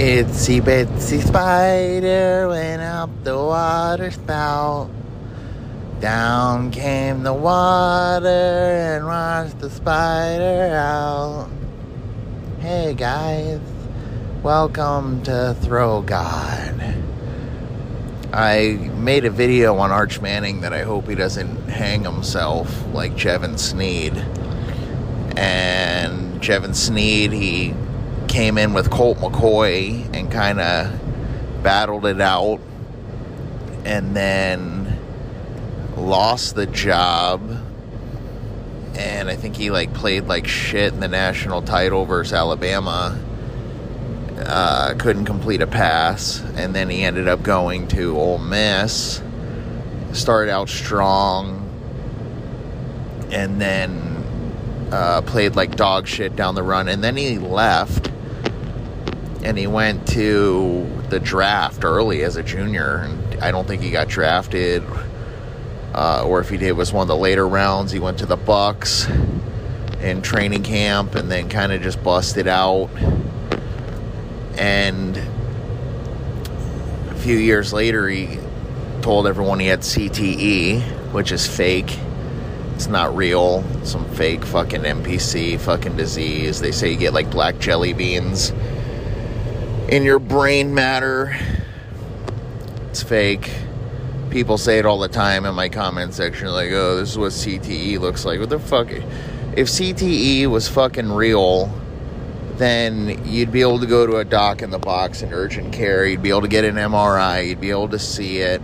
Itsy Bitsy Spider went up the water spout. Down came the water and washed the spider out. Hey guys, welcome to Throw God. I made a video on Arch Manning that I hope he doesn't hang himself like Jevan Snead. And Jevan Snead, he came in with Colt McCoy and kind of battled it out and then lost the job, and I think he played like shit in the national title versus Alabama. Couldn't complete a pass, and then he ended up going to Ole Miss, started out strong, and then played like dog shit down the run, and then he left and he went to the draft early as a junior, and I don't think he got drafted, or if he did, it was one of the later rounds. He went to the Bucs in training camp and then kind of just busted out. And a few years later, he told everyone he had CTE, which is fake. It's not real. Some fake fucking NPC fucking disease. They say you get like black jelly beans in your brain matter. It's fake. People say it all the time in my comment section. Like, oh, this is what CTE looks like. What the fuck? If CTE was fucking real, then you'd be able to go to a doc in the box in urgent care. You'd be able to get an MRI. You'd be able to see it.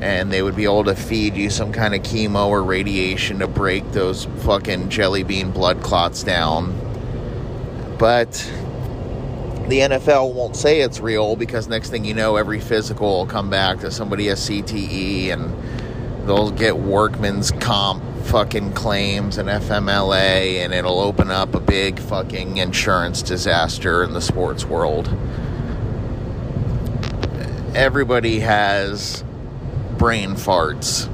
And they would be able to feed you some kind of chemo or radiation to break those fucking jelly bean blood clots down. But the NFL won't say it's real, because next thing you know, every physical will come back that somebody has CTE, and they'll get workman's comp fucking claims and FMLA, and it'll open up a big fucking insurance disaster in the sports world. Everybody has brain farts.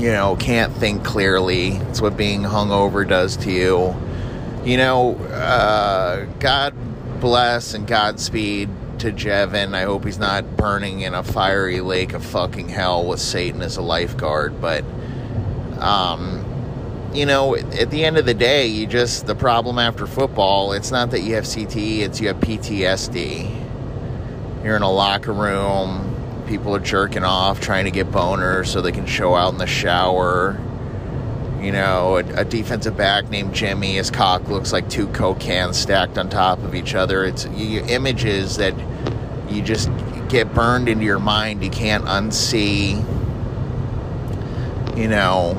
You know, can't think clearly. It's what being hungover does to you. You know, God bless and Godspeed to Jevan. I hope he's not burning in a fiery lake of fucking hell with Satan as a lifeguard, but you know, at the end of the day, you just, the problem after football, it's not that you have CTE, it's you have PTSD. You're in a locker room, people are jerking off, trying to get boners so they can show out in the shower. You know, a defensive back named Jimmy, his cock looks like two Coke cans stacked on top of each other. It's images that you just get burned into your mind, you can't unsee. You know,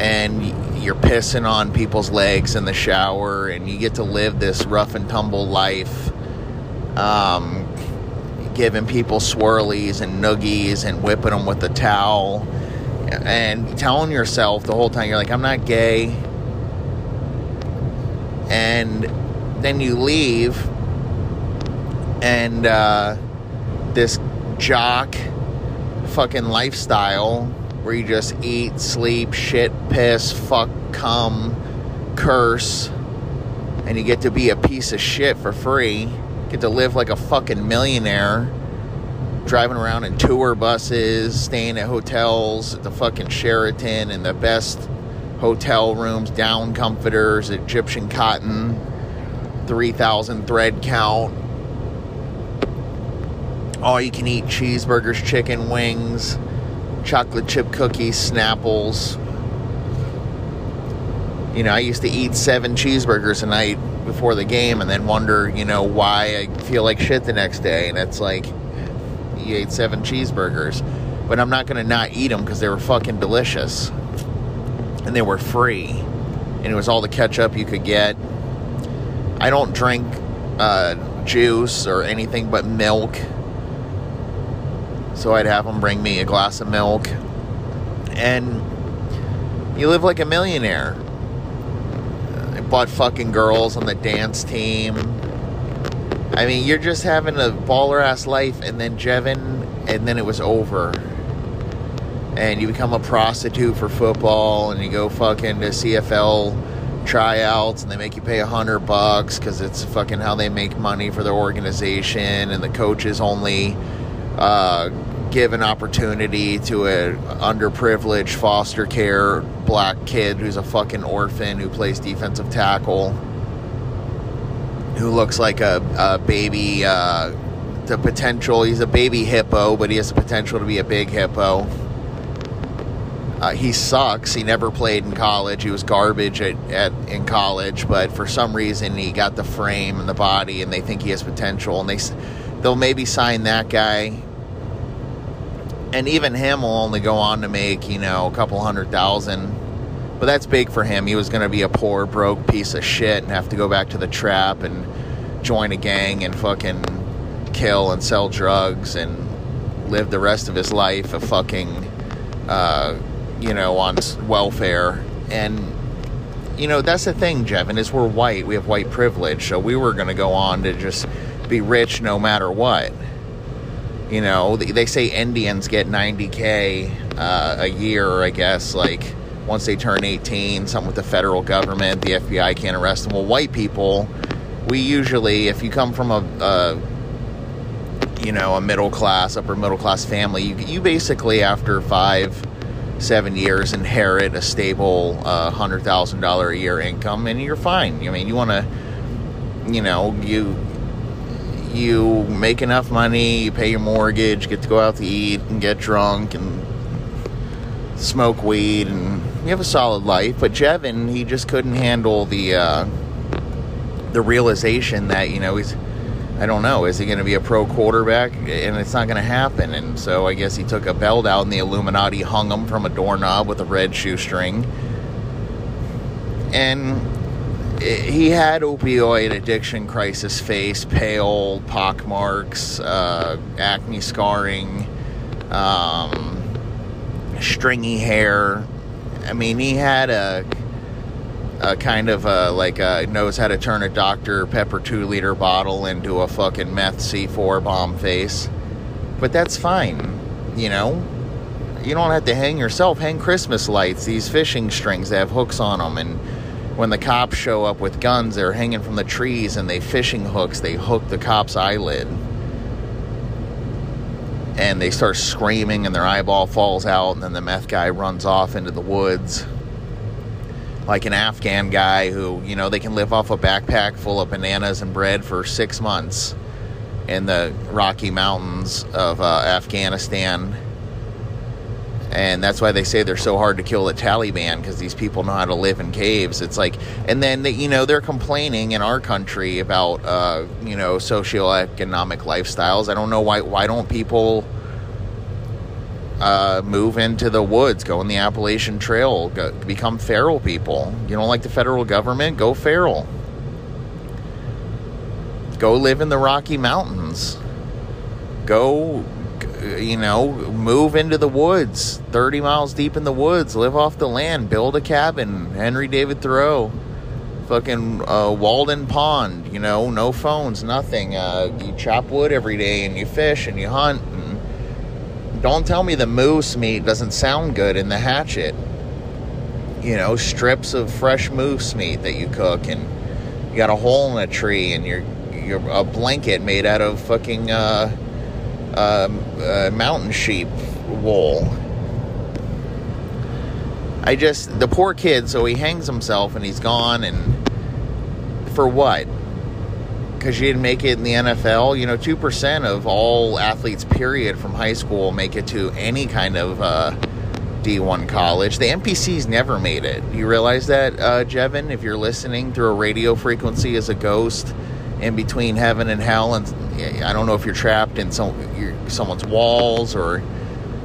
and you're pissing on people's legs in the shower, and you get to live this rough and tumble life, giving people swirlies and noogies and whipping them with the towel, and telling yourself the whole time, you're like, I'm not gay. And then you leave, and this jock fucking lifestyle, where you just eat, sleep, shit, piss, fuck, cum, curse, and you get to be a piece of shit for free. Get to live like a fucking millionaire, driving around in tour buses, staying at hotels at the fucking Sheraton and the best hotel rooms, down comforters, Egyptian cotton, 3,000 thread count, all you can eat cheeseburgers, chicken wings, chocolate chip cookies, Snapples. You know, I used to eat 7 cheeseburgers a night before the game and then wonder, you know, why I feel like shit the next day. And it's like, you ate 7 cheeseburgers. But I'm not going to not eat them because they were fucking delicious. And they were free. And it was all the ketchup you could get. I don't drink juice or anything but milk. So I'd have them bring me a glass of milk. And you live like a millionaire. I bought fucking girls on the dance team. I mean, you're just having a baller-ass life. And then Jevan, and then it was over. And you become a prostitute for football. And you go fucking to CFL tryouts, and they make you pay $100 because it's fucking how they make money for their organization, and the coaches only give an opportunity to an underprivileged foster care black kid who's a fucking orphan who plays defensive tackle, who looks like a baby, the potential, he's a baby hippo, but he has the potential to be a big hippo. He sucks. He never played in college. He was garbage in college, but for some reason he got the frame and the body, and they think he has potential, and they'll maybe sign that guy. And even him will only go on to make, you know, a couple $100,000. But that's big for him. He was going to be a poor, broke piece of shit and have to go back to the trap and join a gang and fucking kill and sell drugs and live the rest of his life a fucking, you know, on welfare. And, you know, that's the thing, Jevan, is we're white. We have white privilege. So we were going to go on to just be rich no matter what. You know, they say Indians get $90,000 a year, I guess, like, once they turn 18, something with the federal government, the FBI can't arrest them. Well, white people, we usually, if you come from a middle class, upper middle class family, you basically, after 5-7 years, inherit a stable $100,000 a year income, and you're fine. I mean, you want to, you know, you make enough money, you pay your mortgage, get to go out to eat and get drunk and smoke weed, and you have a solid life. But Jevan, he just couldn't handle the realization that, you know, he's, I don't know, is he going to be a pro quarterback? And it's not going to happen. And so I guess he took a belt out, and the Illuminati hung him from a doorknob with a red shoestring. And he had opioid addiction crisis face, pale, pock marks, acne scarring, stringy hair. I mean, he had a kind of knows how to turn a Dr. Pepper 2-liter bottle into a fucking meth C4 bomb face. But that's fine, you know? You don't have to hang yourself. Hang Christmas lights, these fishing strings that have hooks on them, and when the cops show up with guns, they're hanging from the trees, and they fishing hooks, they hook the cop's eyelid, and they start screaming, and their eyeball falls out, and then the meth guy runs off into the woods like an Afghan guy who, you know, they can live off a backpack full of bananas and bread for 6 months in the Rocky Mountains of Afghanistan. And that's why they say they're so hard to kill the Taliban, because these people know how to live in caves. It's like, and then, you know, they're complaining in our country about, you know, socioeconomic lifestyles. I don't know why don't people move into the woods, go in the Appalachian Trail, become feral people. You don't like the federal government? Go feral. Go live in the Rocky Mountains. Go, you know, move into the woods, 30 miles deep in the woods, live off the land, build a cabin, Henry David Thoreau, fucking Walden Pond, you know, no phones, nothing. You chop wood every day, and you fish, and you hunt, and don't tell me the moose meat doesn't sound good in the hatchet. You know, strips of fresh moose meat that you cook, and you got a hole in a tree, and you're a blanket made out of fucking mountain sheep wool. The poor kid, so he hangs himself and he's gone. And for what? Because you didn't make it in the NFL? You know, 2% of all athletes, period, from high school make it to any kind of D1 college. The NPCs never made it. You realize that, Jevan? If you're listening through a radio frequency as a ghost in between heaven and hell, and I don't know if you're trapped in someone's walls, or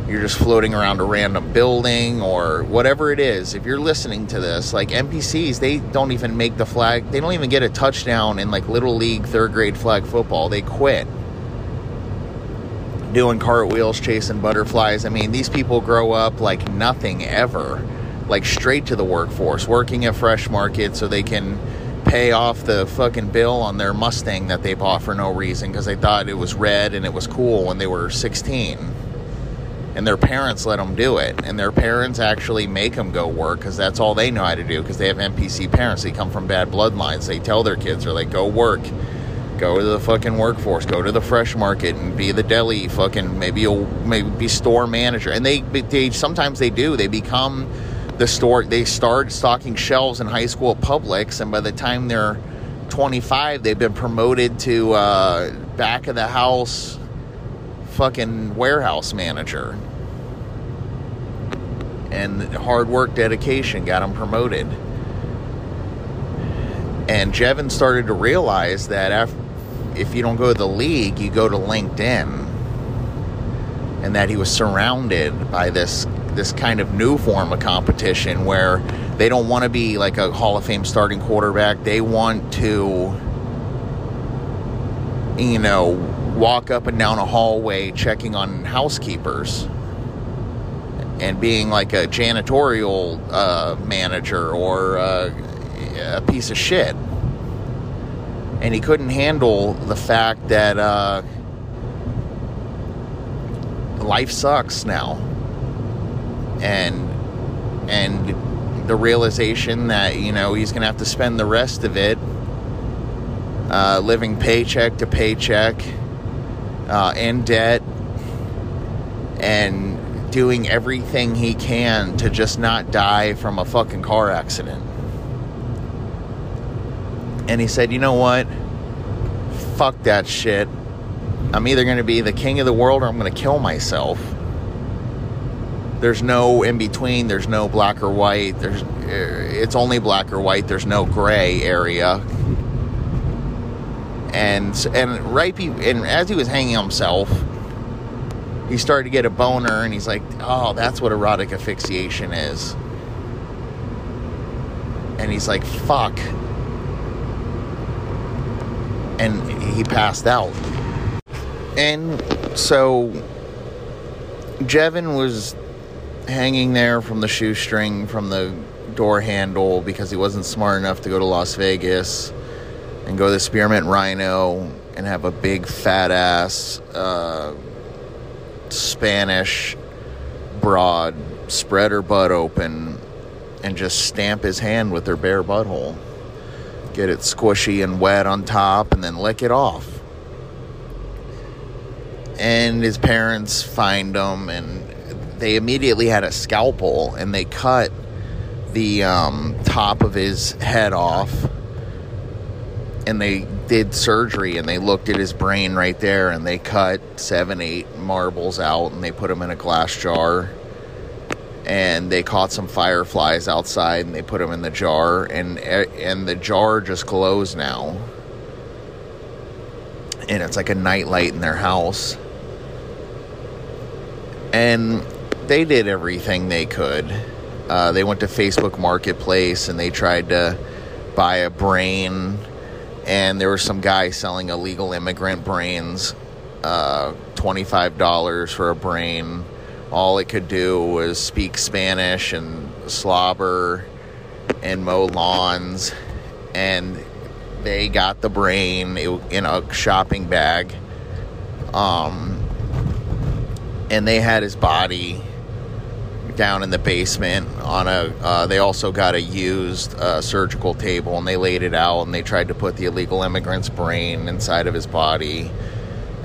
you're just floating around a random building, or whatever it is, if you're listening to this, like, NPCs, they don't even make the flag. They don't even get a touchdown in, like, little league third grade flag football. They quit doing cartwheels, chasing butterflies. I mean, these people grow up like nothing ever, like straight to the workforce, working at Fresh Market so they can pay off the fucking bill on their Mustang that they bought for no reason because they thought it was red and it was cool when they were 16. and their parents let them do it, and their parents actually make them go work because that's all they know how to do, because they have NPC parents. They come from bad bloodlines. They tell their kids, they're like, go work, go to the fucking workforce, go to the fresh market and be the deli fucking, maybe be store manager. And they sometimes they do, they become the store, they start stocking shelves in high school at Publix, and by the time they're 25, they've been promoted to back of the house fucking warehouse manager, and hard work, dedication got them promoted. And Jevan started to realize that if you don't go to the league, you go to LinkedIn, and that he was surrounded by this kind of new form of competition where they don't want to be like a Hall of Fame starting quarterback. They want to, you know, walk up and down a hallway checking on housekeepers and being like a janitorial manager or a piece of shit. And he couldn't handle the fact that life sucks now, and the realization that, you know, he's gonna have to spend the rest of it living paycheck to paycheck, in debt, and doing everything he can to just not die from a fucking car accident. And he said, you know what? Fuck that shit. I'm either going to be the king of the world or I'm going to kill myself. There's no in between. There's no black or white. It's only black or white. There's no gray area. And as he was hanging himself, he started to get a boner, and he's like, oh, that's what erotic asphyxiation is. And he's like, fuck. And he passed out. And so Jevan was hanging there from the shoestring, from the door handle, because he wasn't smart enough to go to Las Vegas and go to the Spearmint Rhino and have a big fat ass Spanish broad spread her butt open and just stamp his hand with her bare butthole, get it squishy and wet on top, and then lick it off. And his parents find him, and they immediately had a scalpel, and they cut the top of his head off. And they did surgery, and they looked at his brain right there, and they cut 7-8 marbles out, and they put them in a glass jar, and they caught some fireflies outside, and they put them in the jar, and the jar just glows now, and it's like a nightlight in their house. And they did everything they could. They went to Facebook Marketplace, and they tried to buy a brain. And there was some guy selling illegal immigrant brains, $25 for a brain. All it could do was speak Spanish and slobber and mow lawns. And they got the brain in a shopping bag. And they had his body down in the basement on a they also got a used surgical table, and they laid it out, and they tried to put the illegal immigrant's brain inside of his body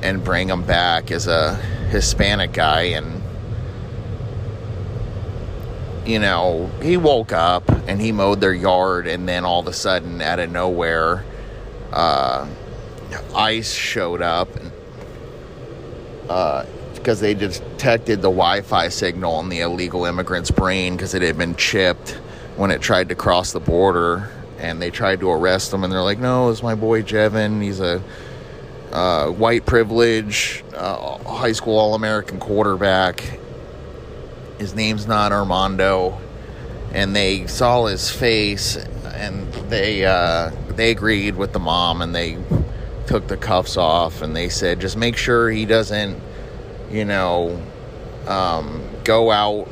and bring him back as a Hispanic guy. And, you know, he woke up and he mowed their yard, and then all of a sudden, out of nowhere, ICE showed up, and because they detected the Wi-Fi signal in the illegal immigrant's brain, because it had been chipped when it tried to cross the border, and they tried to arrest him, and they're like, no, it's my boy Jevan. He's a white privilege, high school All-American quarterback. His name's not Armando. And they saw his face, and they agreed with the mom, and they took the cuffs off, and they said, just make sure he doesn't, you know, go out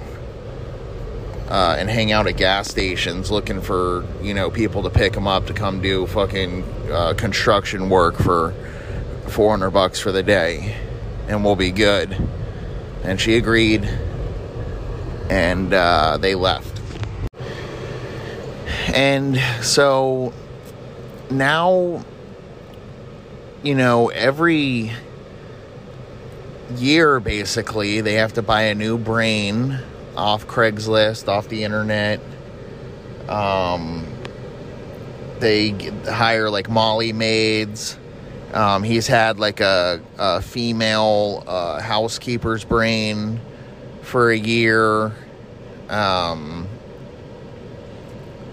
and hang out at gas stations looking for, you know, people to pick him up to come do fucking construction work for $400 for the day, and we'll be good. And she agreed, and they left. And so now, you know, every year basically they have to buy a new brain off Craigslist, off the internet. They hire like Molly Maids. He's had like a female housekeeper's brain for a year.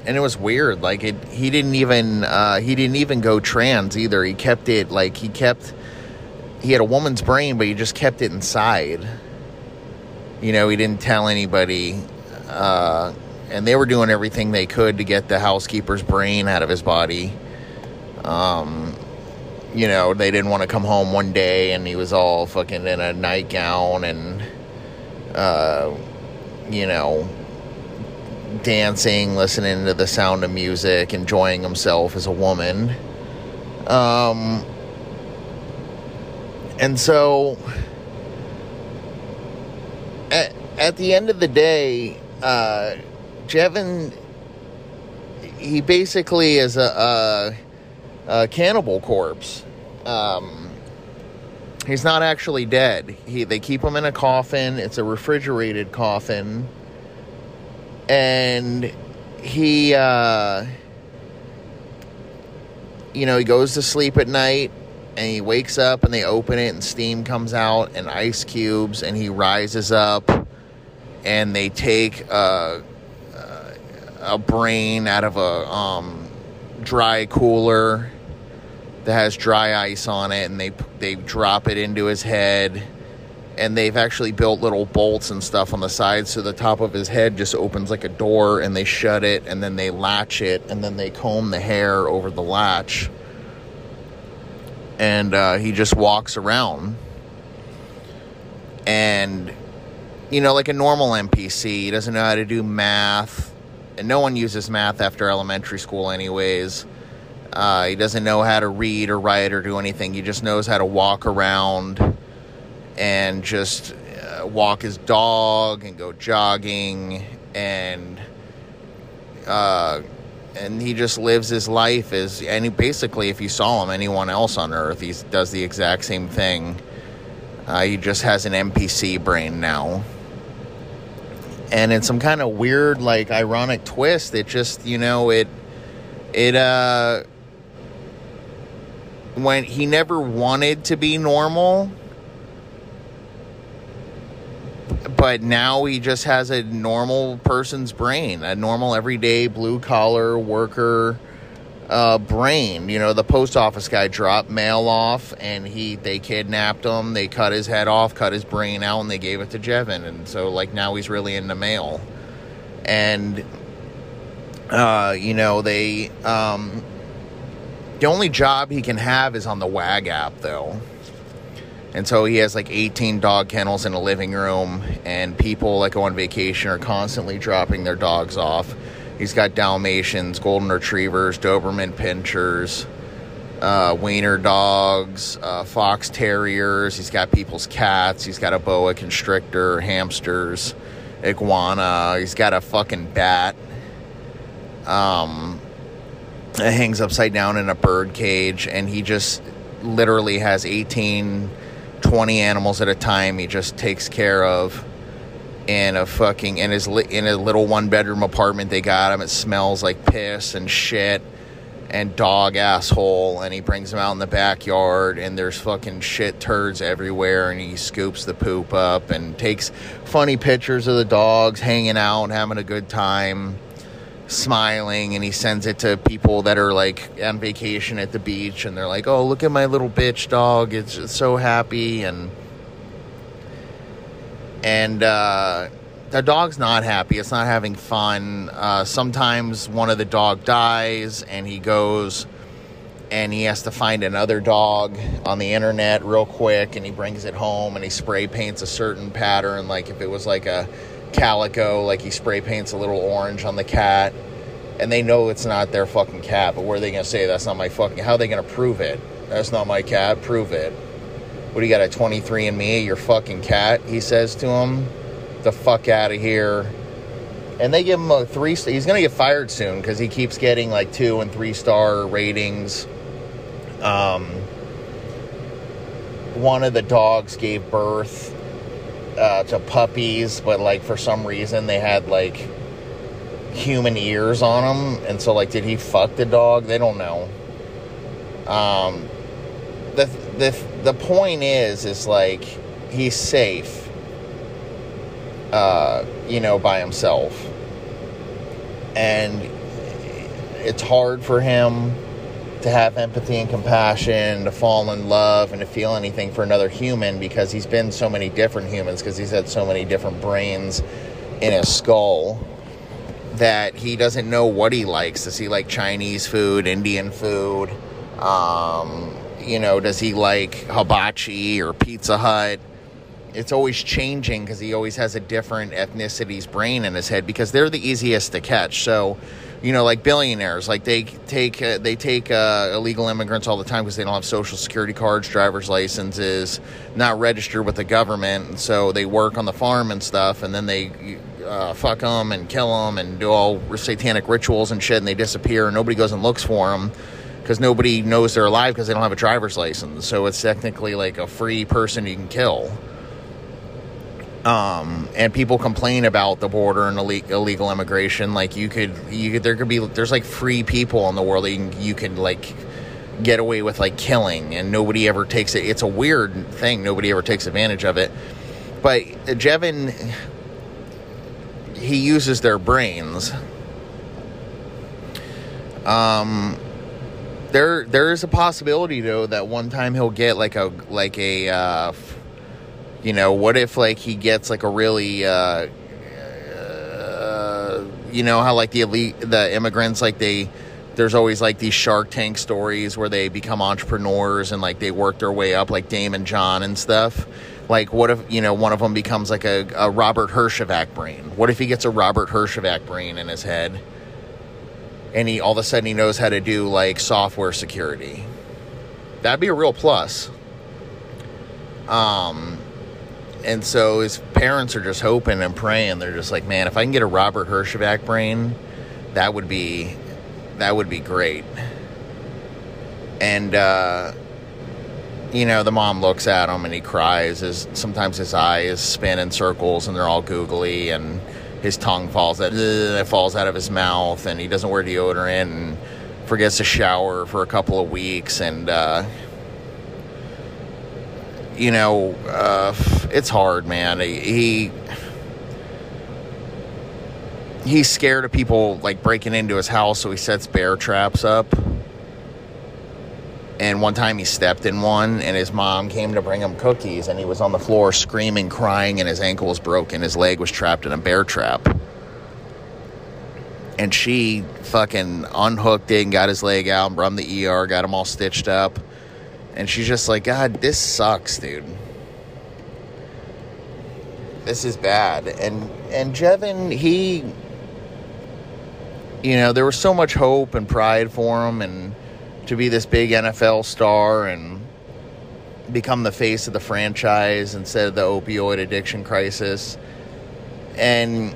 And it was weird. Like he didn't even go trans either. He kept it like he had a woman's brain, but he just kept it inside. You know, he didn't tell anybody. And they were doing everything they could to get the housekeeper's brain out of his body. You know, they didn't want to come home one day and he was all fucking in a nightgown and, you know, dancing, listening to the sound of music, enjoying himself as a woman. And so at the end of the day, Jevan, he basically is a cannibal corpse. He's not actually dead. They keep him in a coffin. It's a refrigerated coffin. And he, you know, he goes to sleep at night and he wakes up and they open it and steam comes out and ice cubes, and he rises up and they take a brain out of a dry cooler that has dry ice on it, and they drop it into his head. And they've actually built little bolts and stuff on the side, so the top of his head just opens like a door, and they shut it, and then they latch it, and then they comb the hair over the latch. And he just walks around. And, you know, like a normal NPC, he doesn't know how to do math. And no one uses math after elementary school anyways. He doesn't know how to read or write or do anything. He just knows how to walk around and just walk his dog and go jogging, and he just lives his life as any, basically, if you saw him, anyone else on Earth, he does the exact same thing. He just has an NPC brain now. And in some kind of weird, like, ironic twist, it just, you know, when he never wanted to be normal, but now he just has a normal person's brain, a normal everyday blue-collar worker brain. You know, the post office guy dropped mail off, and they kidnapped him. They cut his head off, cut his brain out, and they gave it to Jevan. And so, like, now he's really into mail. And, you know, they... the only job he can have is on the WAG app, though. And so he has like 18 dog kennels in a living room, and people that go on vacation are constantly dropping their dogs off. He's got Dalmatians, Golden Retrievers, Doberman Pinschers, Wiener dogs, Fox Terriers. He's got people's cats. He's got a boa constrictor, hamsters, iguana. He's got a fucking bat. It hangs upside down in a bird cage, and he just literally has 20 animals at a time he just takes care of in a little one-bedroom apartment they got him. It smells like piss and shit and dog asshole, and he brings them out in the backyard, and there's fucking shit turds everywhere, and he scoops the poop up and takes funny pictures of the dogs hanging out, having a good time, smiling, and he sends it to people that are like on vacation at the beach, and they're like, oh, look at my little bitch dog, it's just so happy. And the dog's not happy, it's not having fun. Sometimes one of the dog dies, and he goes and he has to find another dog on the internet real quick, and he brings it home, and he spray paints a certain pattern, like if it was like a Calico, like he spray paints a little orange on the cat, and they know it's not their fucking cat, but what are they gonna say? That's not my fucking... How are they gonna prove it? That's not my cat, prove it. what do you got, a 23andMe, your fucking cat? He says to him, the fuck out of here. And they give him a 3-star. He's going to get fired soon because he keeps getting like 2- and 3-star ratings. One of the dogs gave birth to puppies, but like for some reason they had like human ears on them, and so like, did he fuck the dog? They don't know. The point is like, he's safe, you know, by himself, and it's hard for him to have empathy and compassion, to fall in love, and to feel anything for another human, because he's been so many different humans, because he's had so many different brains in his skull, that he doesn't know what he likes. Does he like Chinese food, Indian food, you know, does he like hibachi or Pizza Hut? It's always changing, because he always has a different ethnicity's brain in his head, because they're the easiest to catch. So, you know, like billionaires, like they take illegal immigrants all the time because they don't have social security cards, driver's licenses, not registered with the government. And so they work on the farm and stuff, and then they fuck them and kill them and do all satanic rituals and shit, and they disappear, and nobody goes and looks for them because nobody knows they're alive because they don't have a driver's license. So it's technically like a free person you can kill. And people complain about the border and illegal immigration. Like there's like free people in the world that you can like get away with like killing, and nobody ever takes it. It's a weird thing. Nobody ever takes advantage of it. But Jevan, he uses their brains. There is a possibility though that one time he'll get like a you know, what if, like, he gets, like, a really, you know how, like, the immigrants, like, there's always, like, these Shark Tank stories where they become entrepreneurs and, like, they work their way up, like Daymond John and stuff. Like, what if, you know, one of them becomes, like, a Robert Herjavec brain? What if he gets a Robert Herjavec brain in his head, and he, all of a sudden, he knows how to do, like, software security? That'd be a real plus. And so his parents are just hoping and praying. They're just like, man, if I can get a Robert Herjavec brain, that would be great. And, you know, the mom looks at him and he cries. Sometimes his eyes spin in circles and they're all googly, and his tongue falls out of his mouth, and he doesn't wear deodorant and forgets to shower for a couple of weeks. And, you know, it's hard, man. He's scared of people, like, breaking into his house, so he sets bear traps up. And one time he stepped in one, and his mom came to bring him cookies, and he was on the floor screaming, crying, and his ankle was broken. His leg was trapped in a bear trap. And she fucking unhooked it and got his leg out and brought him to the ER, got him all stitched up. And she's just like, God, this sucks, dude. This is bad. And Jevan, he, you know, there was so much hope and pride for him, and to be this big NFL star and become the face of the franchise instead of the opioid addiction crisis. And,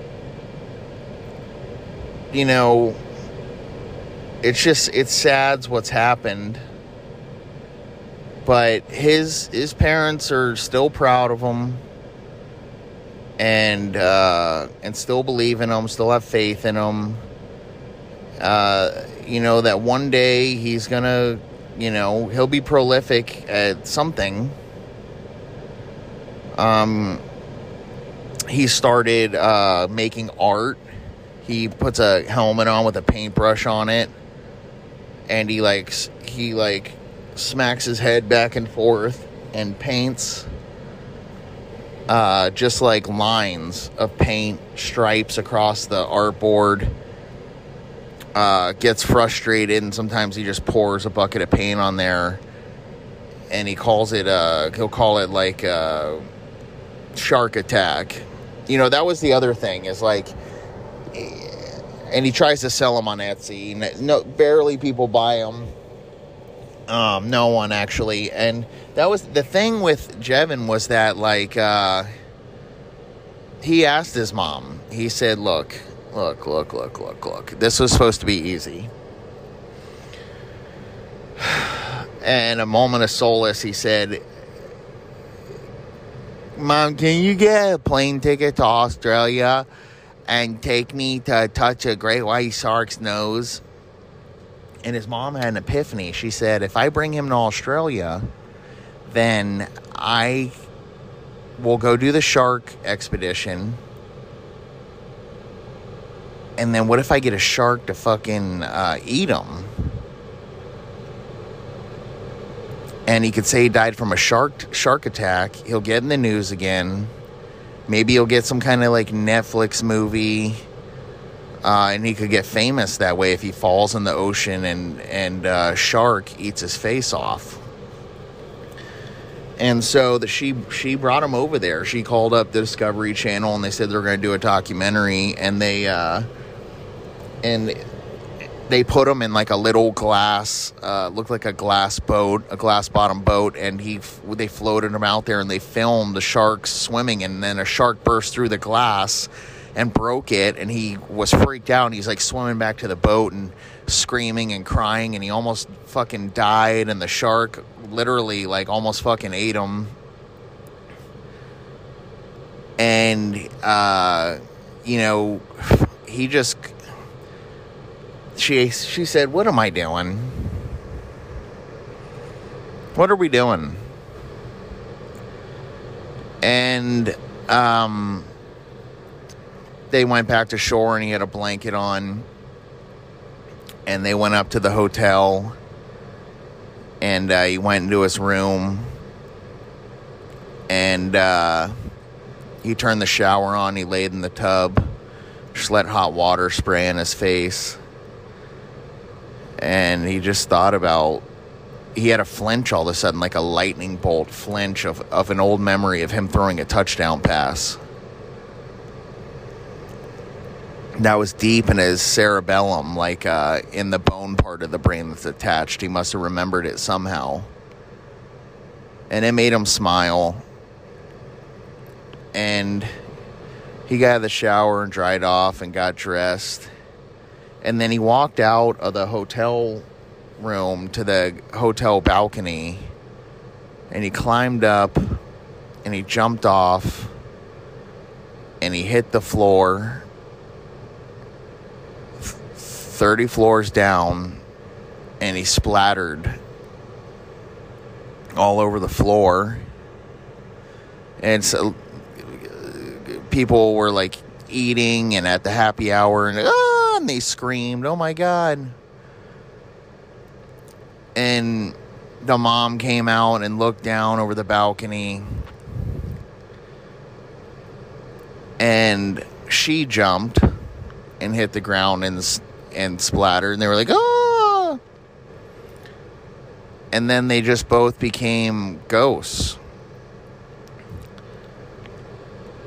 you know, it's sad what's happened. But his parents are still proud of him, and still believe in him, still have faith in him. You know, that one day he's gonna, you know, he'll be prolific at something. He started making art. He puts a helmet on with a paintbrush on it, and he smacks his head back and forth and paints just like lines of paint stripes across the artboard. Gets frustrated, and sometimes he just pours a bucket of paint on there, and he calls it like shark attack. You know, that was the other thing is like, and he tries to sell them on Etsy. No, barely people buy them. No one actually. And that was the thing with Jevan, was that he asked his mom, he said, look, this was supposed to be easy. And a moment of solace, he said, Mom, can you get a plane ticket to Australia and take me to touch a great white shark's nose? And his mom had an epiphany. She said, if I bring him to Australia, then I will go do the shark expedition. And then what if I get a shark to fucking eat him? And he could say he died from a shark attack. He'll get in the news again. Maybe he'll get some kind of like Netflix movie. And he could get famous that way if he falls in the ocean and shark eats his face off. And so she brought him over there. She called up the Discovery Channel and they said they're going to do a documentary. And they put him in like a little glass, looked like a glass bottom boat, and they floated him out there and they filmed the sharks swimming, and then a shark burst through the glass and broke it, and he was freaked out, and he's like swimming back to the boat and screaming and crying, and he almost fucking died, and the shark literally like almost fucking ate him. And she said, what am I doing? What are we doing? And they went back to shore, and he had a blanket on, and they went up to the hotel, and he went into his room, and he turned the shower on. He laid in the tub, just let hot water spray in his face, and he just thought about, he had a flinch all of a sudden, like a lightning bolt flinch of an old memory of him throwing a touchdown pass. That was deep in his cerebellum, like in the bone part of the brain that's attached. He must have remembered it somehow. And it made him smile. And he got out of the shower and dried off and got dressed. And then he walked out of the hotel room to the hotel balcony. And he climbed up and he jumped off and he hit the floor. 30 floors down, and he splattered all over the floor. And so people were like eating and at the happy hour and they screamed, oh my God. And the mom came out and looked down over the balcony, and she jumped and hit the ground and splattered, and they were like, ah! And then they just both became ghosts.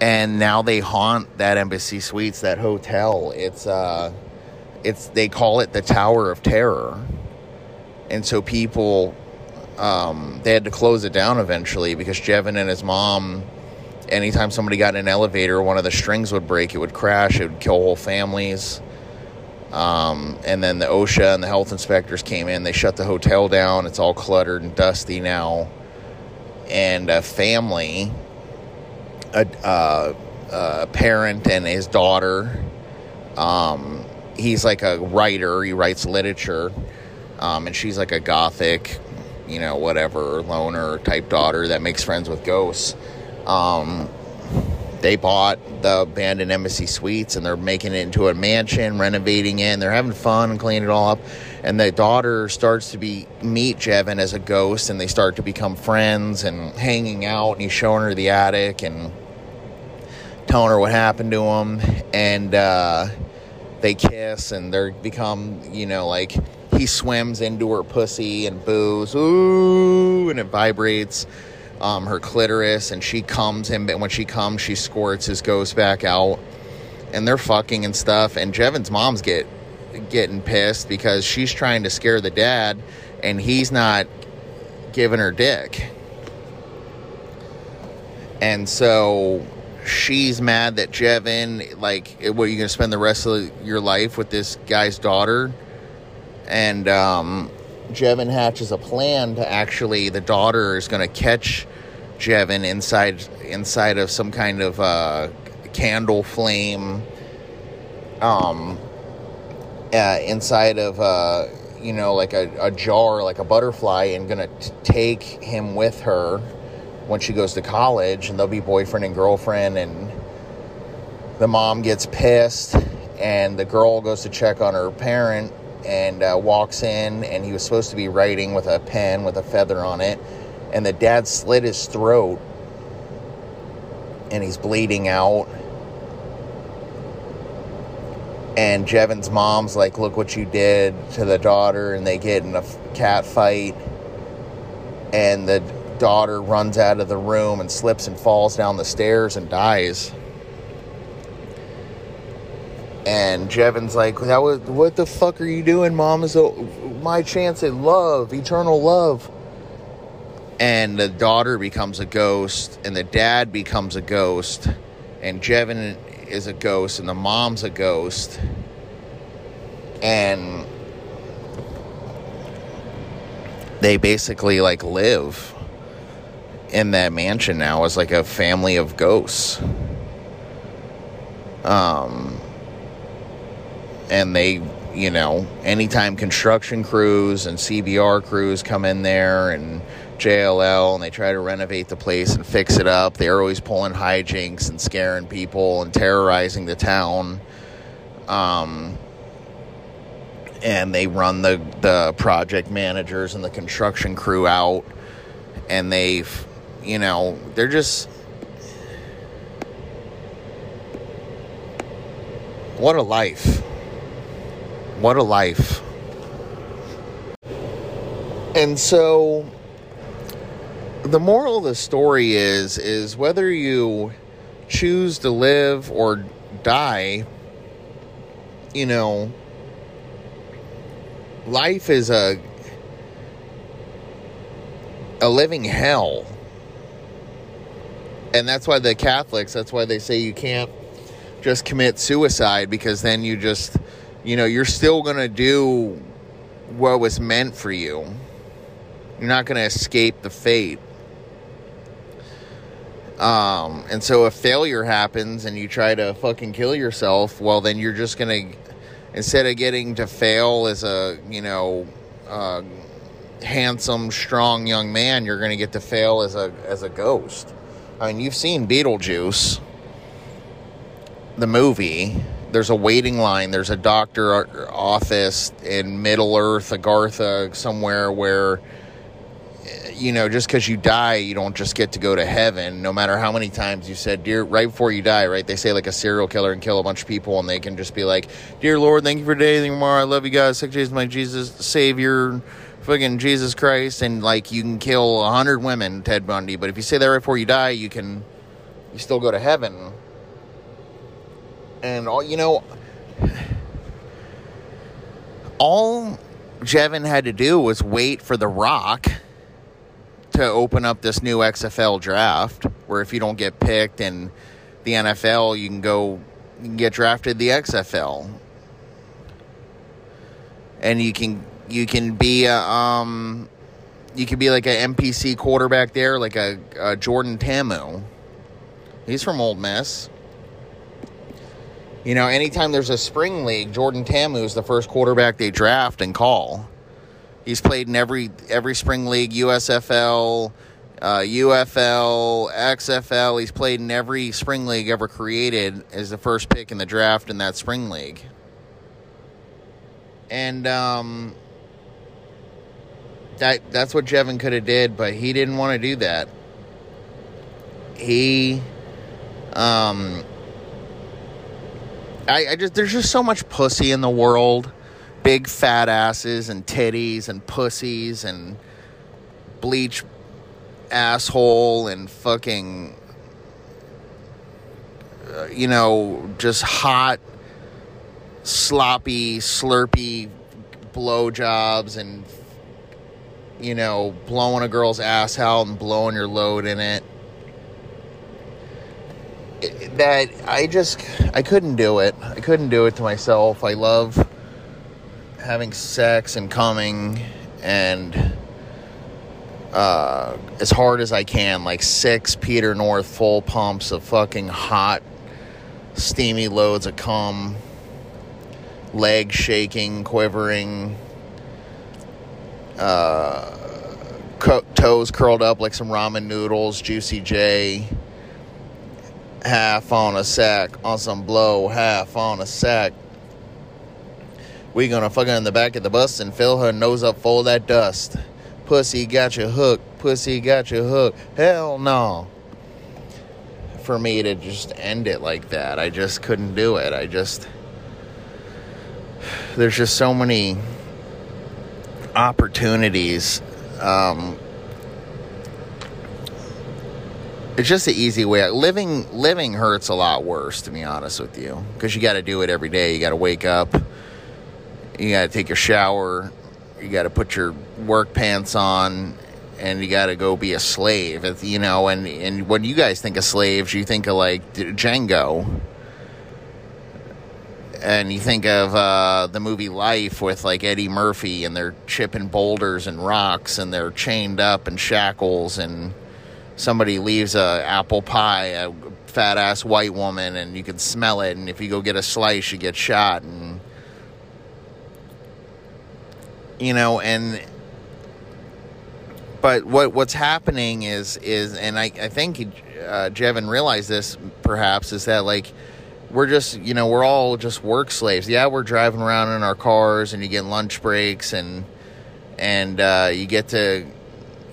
And now they haunt that Embassy Suites, that hotel. It's they call it the Tower of Terror. And so people, they had to close it down eventually, because Jevan and his mom, anytime somebody got in an elevator, one of the strings would break, it would crash, it would kill whole families. And then the OSHA and the health inspectors came in. They shut the hotel down. It's all cluttered and dusty now. And a family, a parent and his daughter, he's like a writer. He writes literature. And she's like a gothic, whatever, loner type daughter that makes friends with ghosts. They bought the abandoned Embassy Suites, and they're making it into a mansion, renovating it, and they're having fun and cleaning it all up. And the daughter starts to meet Jevan as a ghost, and they start to become friends and hanging out, and he's showing her the attic and telling her what happened to him. And they kiss, and they become, he swims into her pussy and boos, ooh, and it vibrates her clitoris, and she comes him, but when she comes, she squirts his ghost back out, and they're fucking and stuff. And Jevan's mom's getting pissed because she's trying to scare the dad, and he's not giving her dick. And so she's mad that Jevan, like, what, you're going to spend the rest of your life with this guy's daughter? And Jevan hatches a plan to actually, the daughter is going to catch Jevan inside of some kind of candle flame, inside of like a jar, like a butterfly, and gonna take him with her when she goes to college, and they'll be boyfriend and girlfriend. And the mom gets pissed, and the girl goes to check on her parent, and walks in, and he was supposed to be writing with a pen with a feather on it, and the dad slit his throat, and he's bleeding out. And Jevan's mom's like, look what you did to the daughter. And they get in a cat fight. And the daughter runs out of the room and slips and falls down the stairs and dies. And Jevan's like, "That was, what the fuck are you doing, Mom? Is my chance at love, eternal love." And the daughter becomes a ghost. And the dad becomes a ghost. And Jevan is a ghost, and the mom's a ghost, and they basically like live in that mansion now as like a family of ghosts, and they, anytime construction crews and CBR crews come in there and JLL, and they try to renovate the place and fix it up, they're always pulling hijinks and scaring people and terrorizing the town. And they run the project managers and the construction crew out, and they've, they're just, what a life. What a life. And so the moral of the story is whether you choose to live or die, life is a living hell. And that's why the Catholics, that's why they say you can't just commit suicide, because then you just, you're still going to do what was meant for you. You're not going to escape the fate. And so if failure happens and you try to fucking kill yourself, well, then you're just going to, instead of getting to fail as a, handsome, strong young man, you're going to get to fail as a ghost. I mean, you've seen Beetlejuice, the movie. There's a waiting line. There's a doctor office in Middle Earth, Agartha, somewhere where, just because you die, you don't just get to go to heaven, no matter how many times you said, dear, right before you die, right? They say like a serial killer and kill a bunch of people, and they can just be like, dear Lord, thank you for today, thank you tomorrow, I love you guys, 6 days, my Jesus, Savior, fucking Jesus Christ. And like, you can kill 100 women, Ted Bundy, but if you say that right before you die, you still go to heaven. And all Jevan had to do was wait for The Rock to open up this new XFL draft, where if you don't get picked in the NFL, you can get drafted the XFL, and you can be you can be like an NPC quarterback there, like a Jordan Ta'amu. He's from Ole Miss. Anytime there's a spring league, Jordan Ta'amu is the first quarterback they draft and call. He's played in every spring league, USFL, UFL, XFL. He's played in every spring league ever created as the first pick in the draft in that spring league. And that's what Jevan could have did, but he didn't want to do that. He, there's just so much pussy in the world. Big fat asses and titties and pussies and bleach asshole and fucking, just hot, sloppy, slurpy blowjobs and you know, blowing a girl's ass out and blowing your load in it. That I couldn't do it. I couldn't do it to myself. I love having sex and coming and as hard as I can, like 6 Peter North full pumps of fucking hot, steamy loads of cum, leg shaking, quivering, toes curled up like some ramen noodles, Juicy J, half on a sack, on some blow, half on a sack. We gonna fuck her in the back of the bus and fill her nose up full of that dust. Pussy got you hooked. Pussy got you hooked. Hell no. For me to just end it like that, I just couldn't do it. There's just so many opportunities. It's just an easy way out. Living hurts a lot worse, to be honest with you, because you got to do it every day. You got to wake up. You got to take your shower. You got to put your work pants on, and you got to go be a slave. It's, you know, and when you guys think of slaves, you think of like Django, and you think of the movie Life with like Eddie Murphy, and they're chipping boulders and rocks, and they're chained up in shackles, and somebody leaves a apple pie, a fat ass white woman, and you can smell it, and if you go get a slice, you get shot, and you know, and but what's happening is and I think Jevan realized this perhaps, is that like we're just, you know, we're all just work slaves. Yeah, we're driving around in our cars, and you get lunch breaks, and you get to,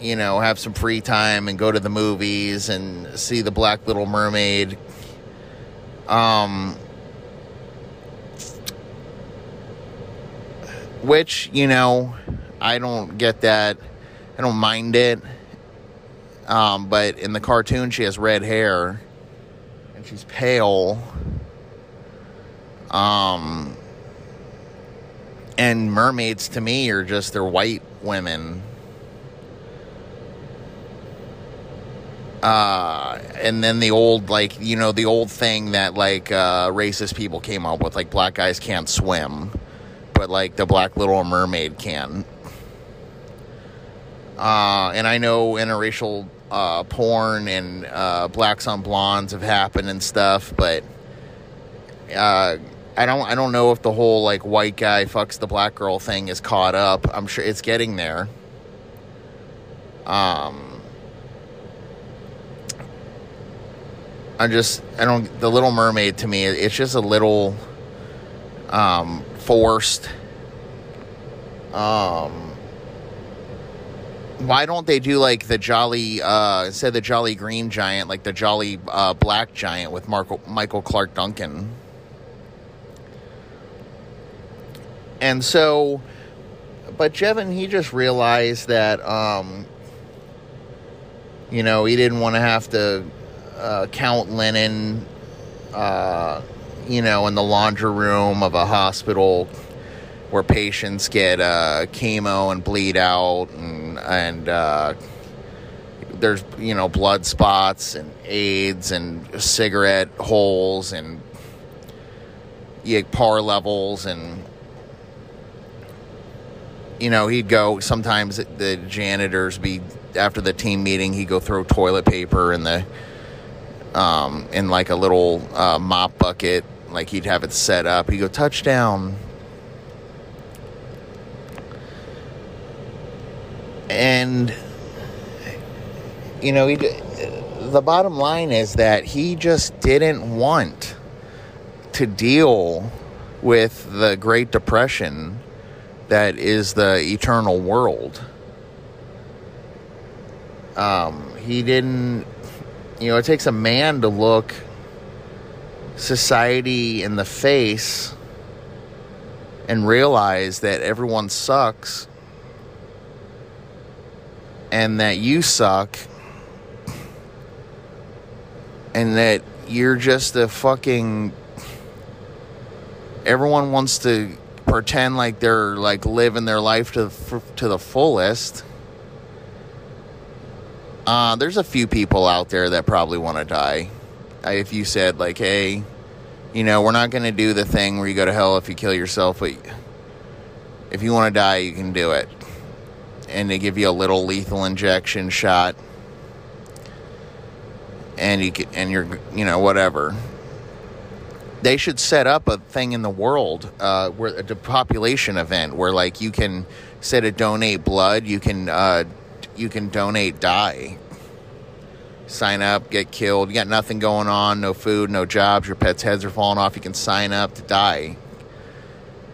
you know, have some free time and go to the movies and see The Black Little Mermaid. Which, you know, I don't get that. I don't mind it. But in the cartoon, she has red hair. And she's pale. And mermaids, to me, are just, they're white women. And then the old, like, you know, the old thing that, like, racist people came up with. Like, black guys can't swim. But like the Black Little Mermaid can. And I know interracial porn and blacks on blondes have happened and stuff, but I don't know if the whole like white guy fucks the black girl thing is caught up. I'm sure it's getting there. The Little Mermaid, to me, it's just a little forced. Why don't they do like the Jolly instead of the Jolly Green Giant, like the Jolly Black Giant with Michael Clark Duncan? And so, but Jevan, he just realized that you know, he didn't want to have to count linen you know, in the laundry room of a hospital where patients get chemo and bleed out, and there's, you know, blood spots and AIDS and cigarette holes and par levels, and you know, he'd go, sometimes the janitors be after the team meeting, he'd go throw toilet paper in the in like a little mop bucket. Like, he'd have it set up. He'd go, touchdown. And, you know, the bottom line is that he just didn't want to deal with the Great Depression that is the eternal world. He didn't, you know, it takes a man to look society in the face and realize that everyone sucks and that you suck and that you're just a fucking, everyone wants to pretend like they're like living their life to the fullest, There's a few people out there that probably want to die. If you said, like, hey, you know, we're not going to do the thing where you go to hell if you kill yourself, but if you want to die, you can do it. And they give you a little lethal injection shot. And you can, and you're, you know, whatever. They should set up a thing in the world, where a depopulation event where, like, you can set a donate blood, you can donate dye. Sign up, get killed. You got nothing going on, no food, no jobs. Your pets' heads are falling off. You can sign up to die,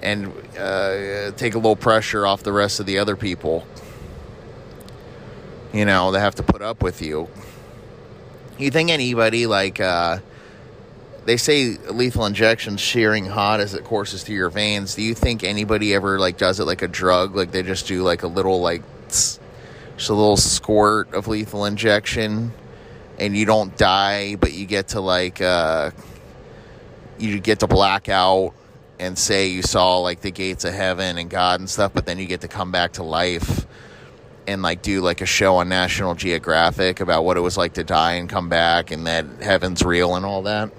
and take a little pressure off the rest of the other people. You know, they have to put up with you. You think anybody, like, they say lethal injections shearing hot as it courses through your veins. Do you think anybody ever, like, does it like a drug? Like, they just do, like, a little, like, tss, just a little squirt of lethal injection, and you don't die, but you get to, like, you get to black out and say you saw, like, the gates of heaven and God and stuff, but then you get to come back to life and, like, do, like, a show on National Geographic about what it was like to die and come back and that heaven's real and all that.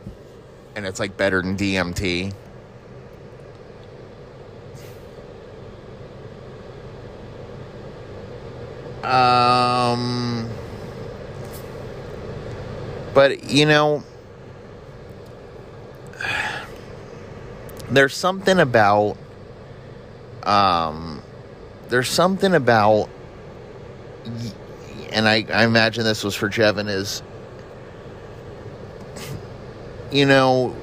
And it's, like, better than DMT. But, you know, there's something about, and I imagine this was for Jevan, is, you know,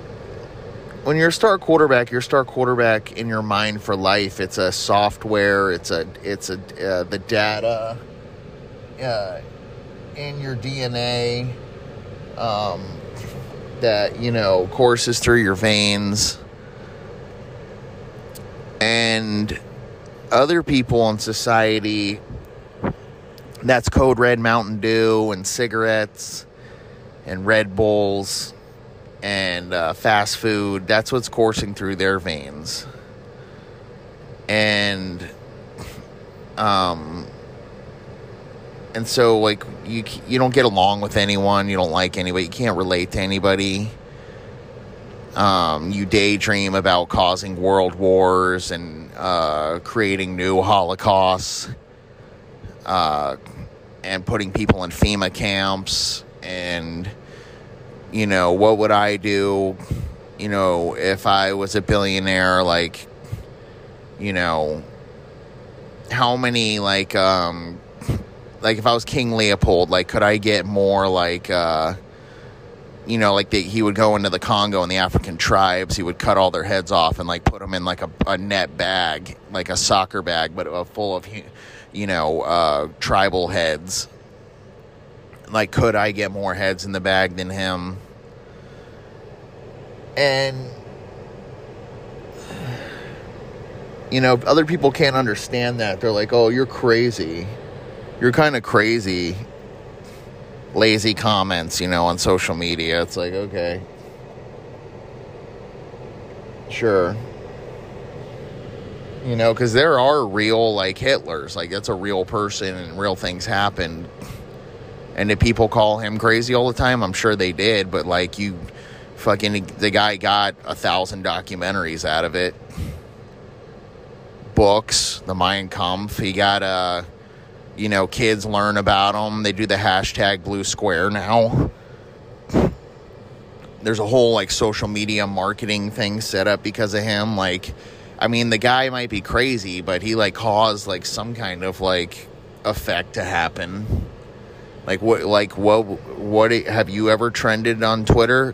when you're a star quarterback, you're a star quarterback in your mind for life. It's a software, it's the data, in your DNA, that, you know, courses through your veins. And other people in society, that's Code Red, Mountain Dew, and cigarettes, and Red Bulls, and fast food. That's what's coursing through their veins. And so, like, you don't get along with anyone. You don't like anybody. You can't relate to anybody. You daydream about causing world wars and creating new holocausts, and putting people in FEMA camps. And, you know, what would I do, you know, if I was a billionaire? Like, you know, how many, like if I was King Leopold, like, could I get more, like, you know, like, he would go into the Congo and the African tribes, he would cut all their heads off and, like, put them in, like, a net bag, like a soccer bag, but full of, you know, tribal heads. Like, could I get more heads in the bag than him? And, you know, other people can't understand that. They're like, oh, you're crazy. You're kind of crazy. Lazy comments, you know, on social media. It's like, okay, sure. You know, because there are real, like, Hitlers. Like, that's a real person and real things happen. And did people call him crazy all the time? I'm sure they did. But, like, you fucking, the guy got 1,000 documentaries out of it. Books, the Mein Kampf. He got a, you know, kids learn about them. They do the hashtag blue square now. There's a whole, like, social media marketing thing set up because of him. Like, I mean, the guy might be crazy, but he, like, caused, like, some kind of, like, effect to happen. Like, what have you ever trended on Twitter?